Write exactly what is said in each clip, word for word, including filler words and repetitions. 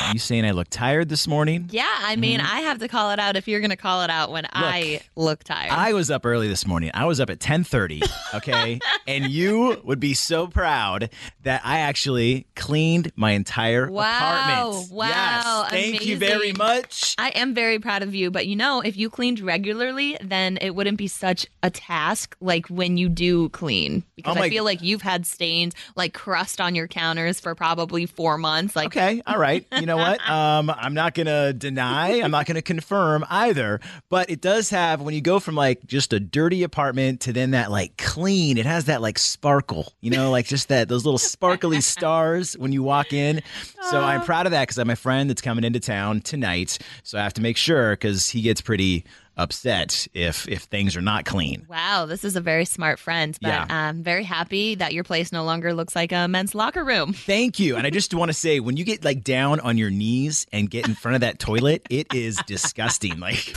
Are you saying I look tired this morning? Yeah, I mean, mm-hmm. I have to call it out if you're going to call it out when look, I look tired. I was up early this morning. I was up at ten thirty. Okay, and you would be so proud that I actually cleaned my entire wow, apartment. Wow, wow, yes, thank amazing. You very much. I am very proud of you, but you know, if you cleaned regularly, then it wouldn't be such a task like when you do clean. Because oh my, I feel like you've had stains, like crust on your counters for probably four months. Like, okay, all right. You know what? Um, I'm not going to deny, I'm not going to confirm either, but it does have, when you go from like just a dirty apartment to then that like clean, it has that like sparkle, you know, like just that those little sparkly stars when you walk in. So I'm proud of that because I have my friend that's coming into town tonight. So I have to make sure because he gets pretty upset if if things are not clean. Wow, this is a very smart friend. But yeah. I'm very happy that your place no longer looks like a men's locker room. Thank you. And I just want to say, when you get like down on your knees and get in front of that toilet, it is disgusting. Like...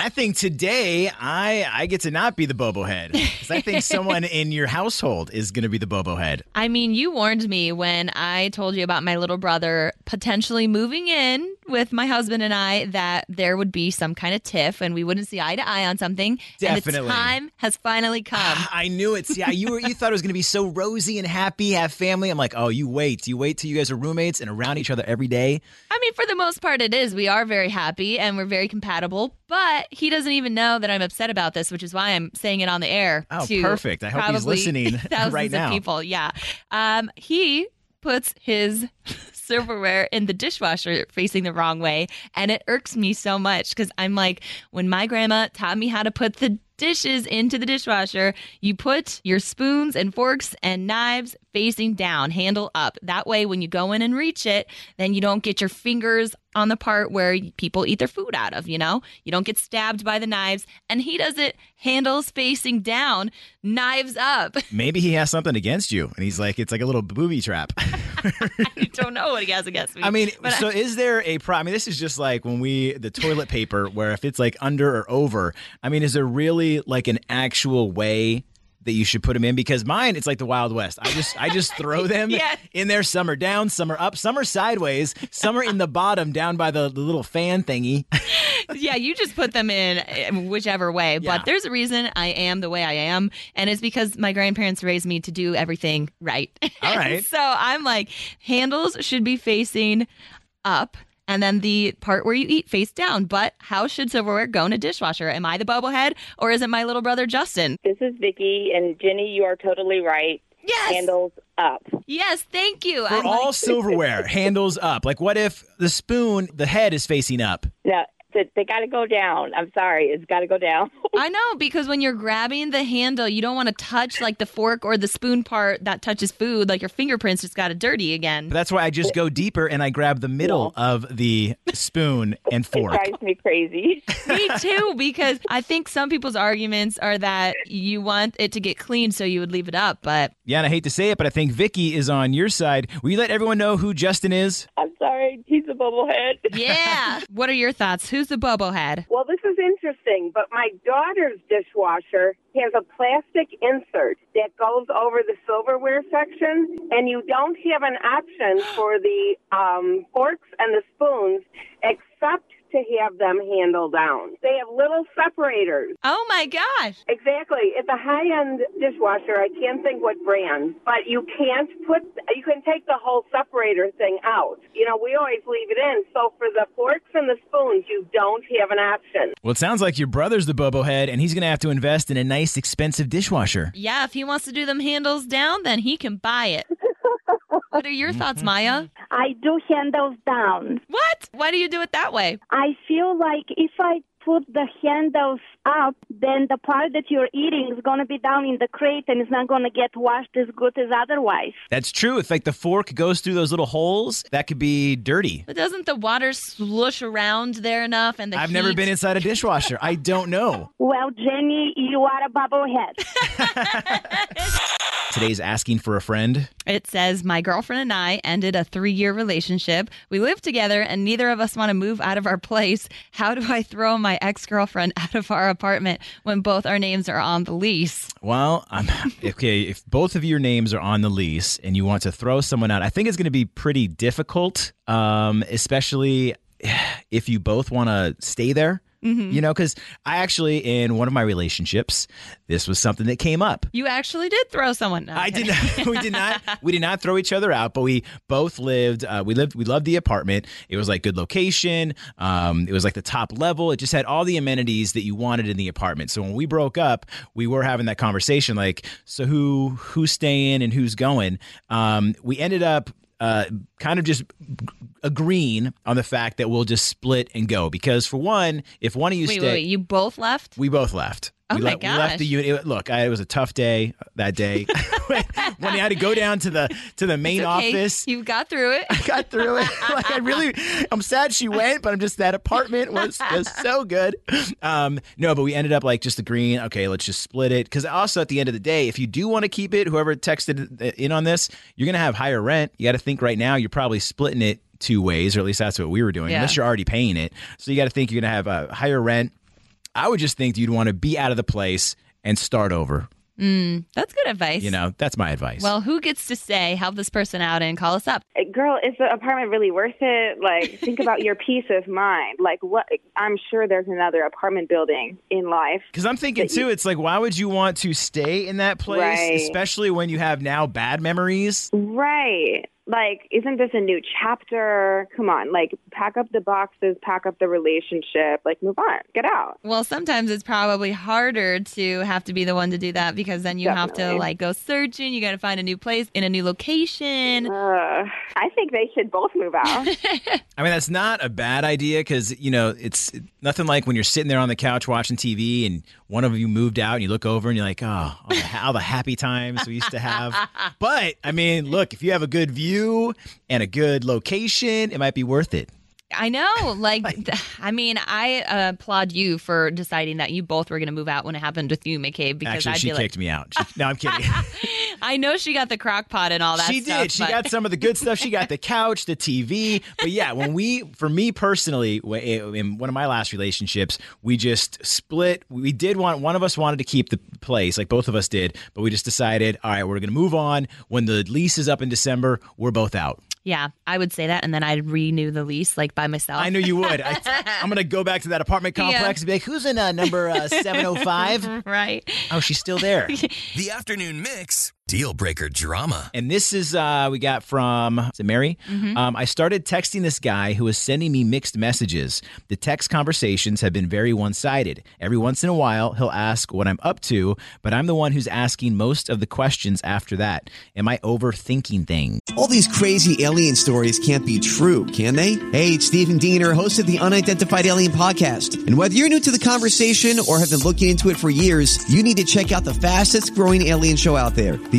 I think today I I get to not be the Bobo Head because I think someone in your household is going to be the Bobo Head. I mean, you warned me when I told you about my little brother potentially moving in with my husband and I that there would be some kind of tiff and we wouldn't see eye to eye on something. Definitely. And the time has finally come. I knew it. Yeah, you were. You thought it was going to be so rosy and happy, have family. I'm like, oh, you wait. You wait till you guys are roommates and around each other every day. I mean, for the most part, it is. We are very happy and we're very compatible, but he doesn't even know that I'm upset about this, which is why I'm saying it on the air. Oh, to perfect. I hope he's listening thousands right now. Of people, yeah. Um, he puts his silverware in the dishwasher facing the wrong way, and it irks me so much because I'm like, when my grandma taught me how to put the dishes into the dishwasher, you put your spoons and forks and knives facing down, handle up. That way, when you go in and reach it, then you don't get your fingers on the part where people eat their food out of, you know? You don't get stabbed by the knives. And he does it handles facing down, knives up. Maybe he has something against you. And he's like, it's like a little booby trap. I don't know what he has against me. I mean, so I- is there a problem? I mean, this is just like when we, the toilet paper, where if it's like under or over, I mean, is there really like an actual way that you should put them in? Because mine, it's like the Wild West. I just I just throw them yeah. in there. Some are down, some are up, some are sideways, some are in the bottom down by the, the little fan thingy. Yeah, you just put them in whichever way. Yeah. But there's a reason I am the way I am. And it's because my grandparents raised me to do everything right. All right. So I'm like, handles should be facing up. And then the part where you eat face down. But how should silverware go in a dishwasher? Am I the bobblehead or is it my little brother, Justin? This is Vicky, and Jenny, you are totally right. Yes. Handles up. Yes, thank you. For I'm all like- silverware, handles up. Like what if the spoon, the head is facing up? No. They got to go down. I'm sorry. It's got to go down. I know, because when you're grabbing the handle, you don't want to touch like the fork or the spoon part that touches food. Like your fingerprints just got it dirty again. But that's why I just go deeper and I grab the middle yeah. of the spoon and fork. It drives me crazy. Me too, because I think some people's arguments are that you want it to get clean, so you would leave it up. But yeah, and I hate to say it, but I think Vicky is on your side. Will you let everyone know who Justin is? I'm sorry. He's a bobblehead. Yeah. What are your thoughts? Who's the bobo head? Well, this is interesting, but my daughter's dishwasher has a plastic insert that goes over the silverware section, and you don't have an option for the um, forks and the spoons except to have them handle down. They have little separators. Oh my gosh. Exactly. It's a high-end dishwasher. I can't think what brand, but you can't put, you can take the whole separator thing out. You know, we always leave it in. So for the forks and the spoons, you don't have an option. Well, it sounds like your brother's the bobo head, and he's going to have to invest in a nice, expensive dishwasher. Yeah, if he wants to do them handles down, then he can buy it. What are your thoughts, Maya? I do handles down. What? Why do you do it that way? I feel like if I put the handles up, then the part that you're eating is going to be down in the crate and it's not going to get washed as good as otherwise. That's true. It's like the fork goes through those little holes. That could be dirty. But doesn't the water slush around there enough? And the I've heat? never been inside a dishwasher. I don't know. Well, Jenny, you are a bubblehead. Today's asking for a friend. It says, my girlfriend and I ended a three-year relationship. We live together and neither of us want to move out of our place. How do I throw my ex-girlfriend out of our apartment when both our names are on the lease? Well, I'm, okay, if both of your names are on the lease and you want to throw someone out, I think it's going to be pretty difficult, um, especially if you both want to stay there. Mm-hmm. You know, because I actually, in one of my relationships, this was something that came up. You actually did throw someone. No, I did not. We did not. We did not throw each other out, but we both lived. Uh, we lived. We loved the apartment. It was like good location. Um, it was like the top level. It just had all the amenities that you wanted in the apartment. So when we broke up, we were having that conversation, like, so who who's staying and who's going? Um, we ended up. Uh, kind of just agreeing on the fact that we'll just split and go. Because for one, if one of you stay... Wait, wait, you both left? We both left. Oh, we my le- gosh. We left the unit. Look, I, it was a tough day that day. When I had to go down to the to the main it's okay. office. You got through it. I got through it. Like I really, I'm sad she went, but I'm just, that apartment was just so good. Um, no, but we ended up like just agreeing, okay, let's just split it. Because also at the end of the day, if you do want to keep it, whoever texted in on this, you're going to have higher rent. You got to think right now, you're probably splitting it two ways, or at least that's what we were doing, yeah. Unless you're already paying it. So you got to think you're going to have a higher rent. I would just think you'd want to be out of the place and start over. Mm, that's good advice. You know, that's my advice. Well, who gets to say, help this person out and call us up? Girl, is the apartment really worth it? Like, think about your peace of mind. Like, what? I'm sure there's another apartment building in life. Because I'm thinking, too, you, it's like, why would you want to stay in that place? Right. Especially when you have now bad memories. Right. Like, isn't this a new chapter? Come on, like, pack up the boxes, pack up the relationship, like, move on, get out. Well, sometimes it's probably harder to have to be the one to do that because then you Definitely. have to, like, go searching. You got to find a new place in a new location. Uh, I think they should both move out. I mean, that's not a bad idea because, you know, it's nothing like when you're sitting there on the couch watching T V and one of you moved out and you look over and you're like, oh, all the, all the happy times we used to have. But, I mean, look, if you have a good view and a good location, it might be worth it. I know. Like, I mean, I uh, applaud you for deciding that you both were going to move out when it happened with you, McCabe. Because Actually, I'd she be kicked like, me out. She, no, I'm kidding. I know she got the crock pot and all that she stuff. She did. She but... got some of the good stuff. She got the couch, the T V. But yeah, when we, for me personally, in one of my last relationships, we just split. We did want, one of us wanted to keep the place, like both of us did, but we just decided, all right, we're going to move on. When the lease is up in December, we're both out. Yeah, I would say that, and then I'd renew the lease, like, by myself. I knew you would. I, I'm going to go back to that apartment complex yeah. and be like, who's in uh, number uh, seven oh five? Right. Oh, she's still there. The Afternoon Mix. Deal breaker drama. And this is, uh, we got from, is it Mary? Mm-hmm. Um, I started texting this guy who was sending me mixed messages. The text conversations have been very one-sided. Every once in a while, he'll ask what I'm up to, but I'm the one who's asking most of the questions after that. Am I overthinking things? All these crazy alien stories can't be true, can they? Hey, it's Stephen Diener, host of the Unidentified Alien podcast. And whether you're new to the conversation or have been looking into it for years, you need to check out the fastest growing alien show out there, the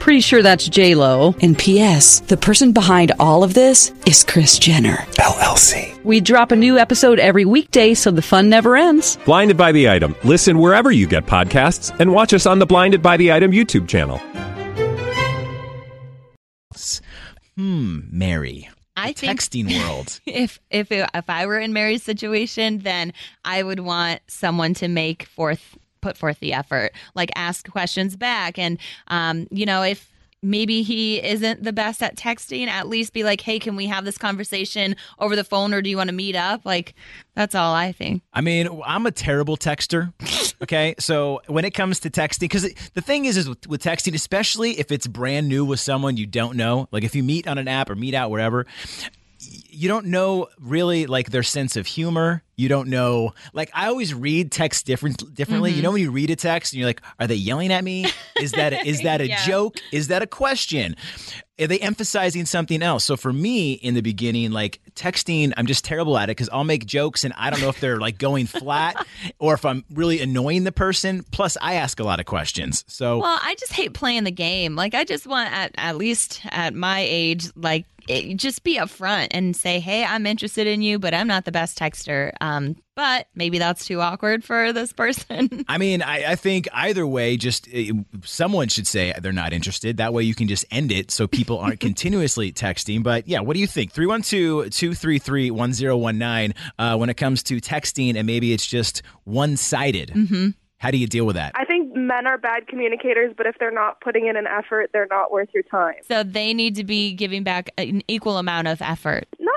Pretty sure that's J-Lo. And P S the person behind all of this is Kris Jenner, L L C. We drop a new episode every weekday so the fun never ends. Blinded by the Item. Listen wherever you get podcasts and watch us on the Blinded by the Item YouTube channel. Hmm, Mary. I think texting world. If if it, if I were in Mary's situation, then I would want someone to make forth... put forth the effort, like ask questions back. And, um, you know, if maybe he isn't the best at texting, at least be like, hey, can we have this conversation over the phone, or do you want to meet up? Like, that's all I think. I mean, I'm a terrible texter. Okay. So when it comes to texting, because the thing is, is with, with texting, especially if it's brand new with someone you don't know, like if you meet on an app or meet out wherever, you don't know really like their sense of humor. You don't know, like I always read text different differently. Mm-hmm. You know, when you read a text and you're like, are they yelling at me? Is that a, is that a yeah. joke? Is that a question? Are they emphasizing something else? So for me in the beginning, like texting, I'm just terrible at it because I'll make jokes and I don't know if they're like going flat or if I'm really annoying the person. Plus I ask a lot of questions. So, well, I just hate playing the game. Like I just want at, at least at my age, like it, just be upfront and say, hey, I'm interested in you, but I'm not the best texter. Um, but maybe that's too awkward for this person. I mean, I, I think either way, just it, someone should say they're not interested. That way you can just end it so people aren't continuously texting. But yeah, what do you think? three one two, two three three, one zero one nine uh, when it comes to texting and maybe it's just one-sided. Mm-hmm. How do you deal with that? I think men are bad communicators, but if they're not putting in an effort, they're not worth your time. So they need to be giving back an equal amount of effort. Not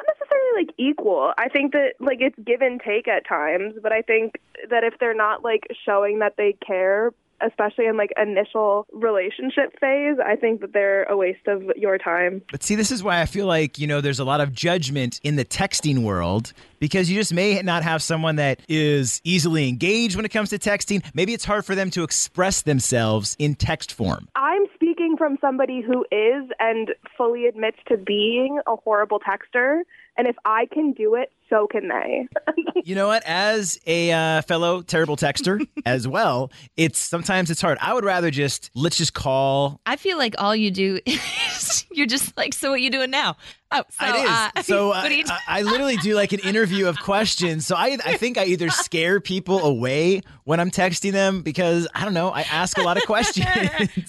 like equal. I think that like it's give and take at times, but I think that if they're not like showing that they care, especially in like initial relationship phase, I think that they're a waste of your time. But see, this is why I feel like, you know, there's a lot of judgment in the texting world because you just may not have someone that is easily engaged when it comes to texting. Maybe it's hard for them to express themselves in text form. I'm speaking from somebody who is and fully admits to being a horrible texter. And if I can do it, so can they. You know what? As a uh, fellow terrible texter as well, it's sometimes it's hard. I would rather just, let's just call. I feel like all you do is you're just like, so what you doing now? Oh, so, it is. Uh, so uh, do do? I, I literally do like an interview of questions. So I, I think I either scare people away when I'm texting them because, I don't know, I ask a lot of questions.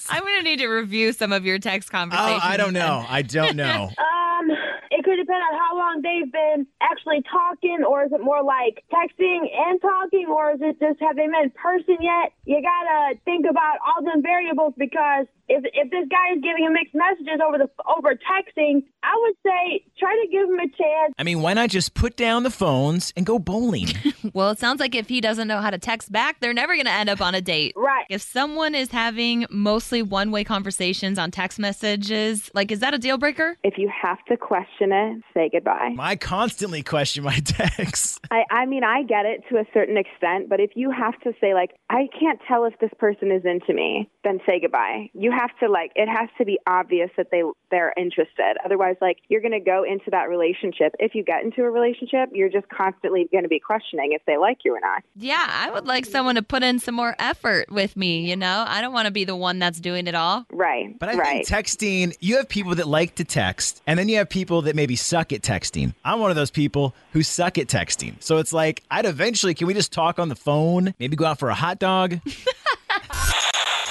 I'm going to need to review some of your text conversations. Oh, I don't know. I don't know. Um, it could depend on how long they've been actually talking, or is it more like texting and talking, or is it just have they met in person yet? You got to think about all them variables because if if this guy is giving him mixed messages over the over texting, I would say try to give him a chance. I mean, why not just put down the phones and go bowling? Well, it sounds like if he doesn't know how to text back, they're never going to end up on a date. Right. If someone is having mostly one-way conversations on text messages, like, is that a deal breaker? If you have to question it, say goodbye. I constantly question my texts. I, I mean, I get it to a certain extent, but if you have to say, like, I can't tell if this person is into me, then say goodbye. You have to, like, it has to be obvious that they, they're interested. Otherwise, like, you're going to go into that relationship. If you get into a relationship, you're just constantly going to be questioning if they like you or not. Yeah, I would like someone to put in some more effort with me, you know? I don't want to be the one that's doing it all. Right, But I right. think texting, you have people that like to text, and then you have people that maybe suck at texting. I'm one of those people who suck at texting. So it's like, I'd eventually, can we just talk on the phone? Maybe go out for a hot dog?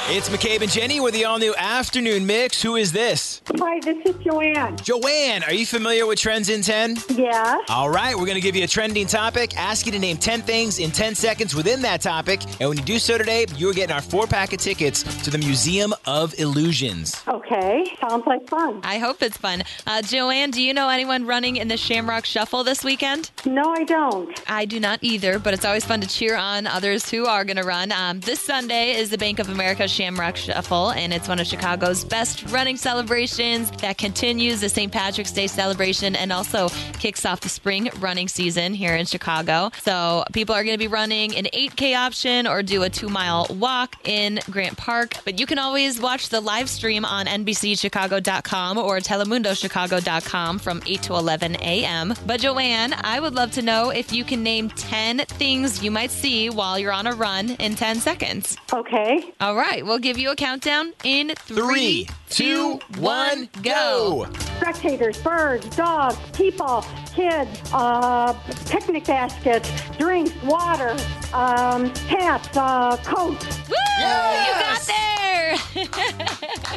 It's McCabe and Jenny with the all-new Afternoon Mix. Who is this? Hi, this is Joanne. Joanne, are you familiar with Trends in ten? Yeah. All right, we're going to give you a trending topic, ask you to name ten things in ten seconds within that topic, and when you do so today, you're getting our four-pack of tickets to the Museum of Illusions. Okay, sounds like fun. I hope it's fun. Uh, Joanne, do you know anyone running in the Shamrock Shuffle this weekend? No, I don't. I do not either, but it's always fun to cheer on others who are going to run. Um, this Sunday is the Bank of America Shamrock Shuffle, and it's one of Chicago's best running celebrations that continues the Saint Patrick's Day celebration and also kicks off the spring running season here in Chicago. So people are going to be running an eight K option or do a two-mile walk in Grant Park. But you can always watch the live stream on N B C Chicago dot com or Telemundo Chicago dot com from eight to eleven a.m. But Joanne, I would love to know if you can name ten things you might see while you're on a run in ten seconds. Okay. All right. We'll give you a countdown in three, three two, two, one, go. Spectators, birds, dogs, people, kids, uh, picnic baskets, drinks, water, um, hats, uh, coats. Woo! Yes! You got there! Jenner.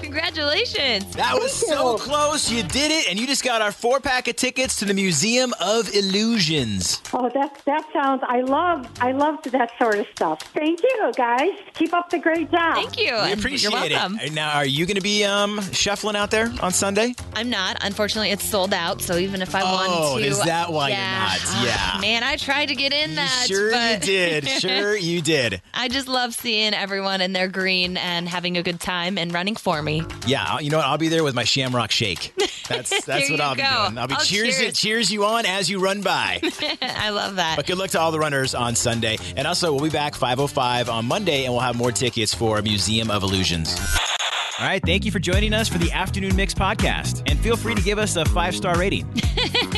Congratulations. That was so close. You did it. And you just got our four-pack of tickets to the Museum of Illusions. Oh, that that sounds, I love, I love that sort of stuff. Thank you, guys. Keep up the great job. Thank you. We appreciate You're welcome. it. Now, are you going to be um, shuffling out there on Sunday? I'm not. Unfortunately, it's sold out. So even if I oh, wanted to. Oh, is that why yeah. you're not? Yeah. Oh, man, I tried to get in that. Sure but... you did. Sure you did. I just love seeing everyone in their green and having a good time and running for me. Yeah. You know what? I'll be there with my shamrock shake. That's that's what I'll go. be doing. I'll be I'll cheers, cheers. cheers you on as you run by. I love that. But good luck to all the runners on Sunday. And also, we'll be back five oh five on Monday, and we'll have more tickets for Museum of Illusions. All right. Thank you for joining us for the Afternoon Mix podcast. And feel free to give us a five-star rating.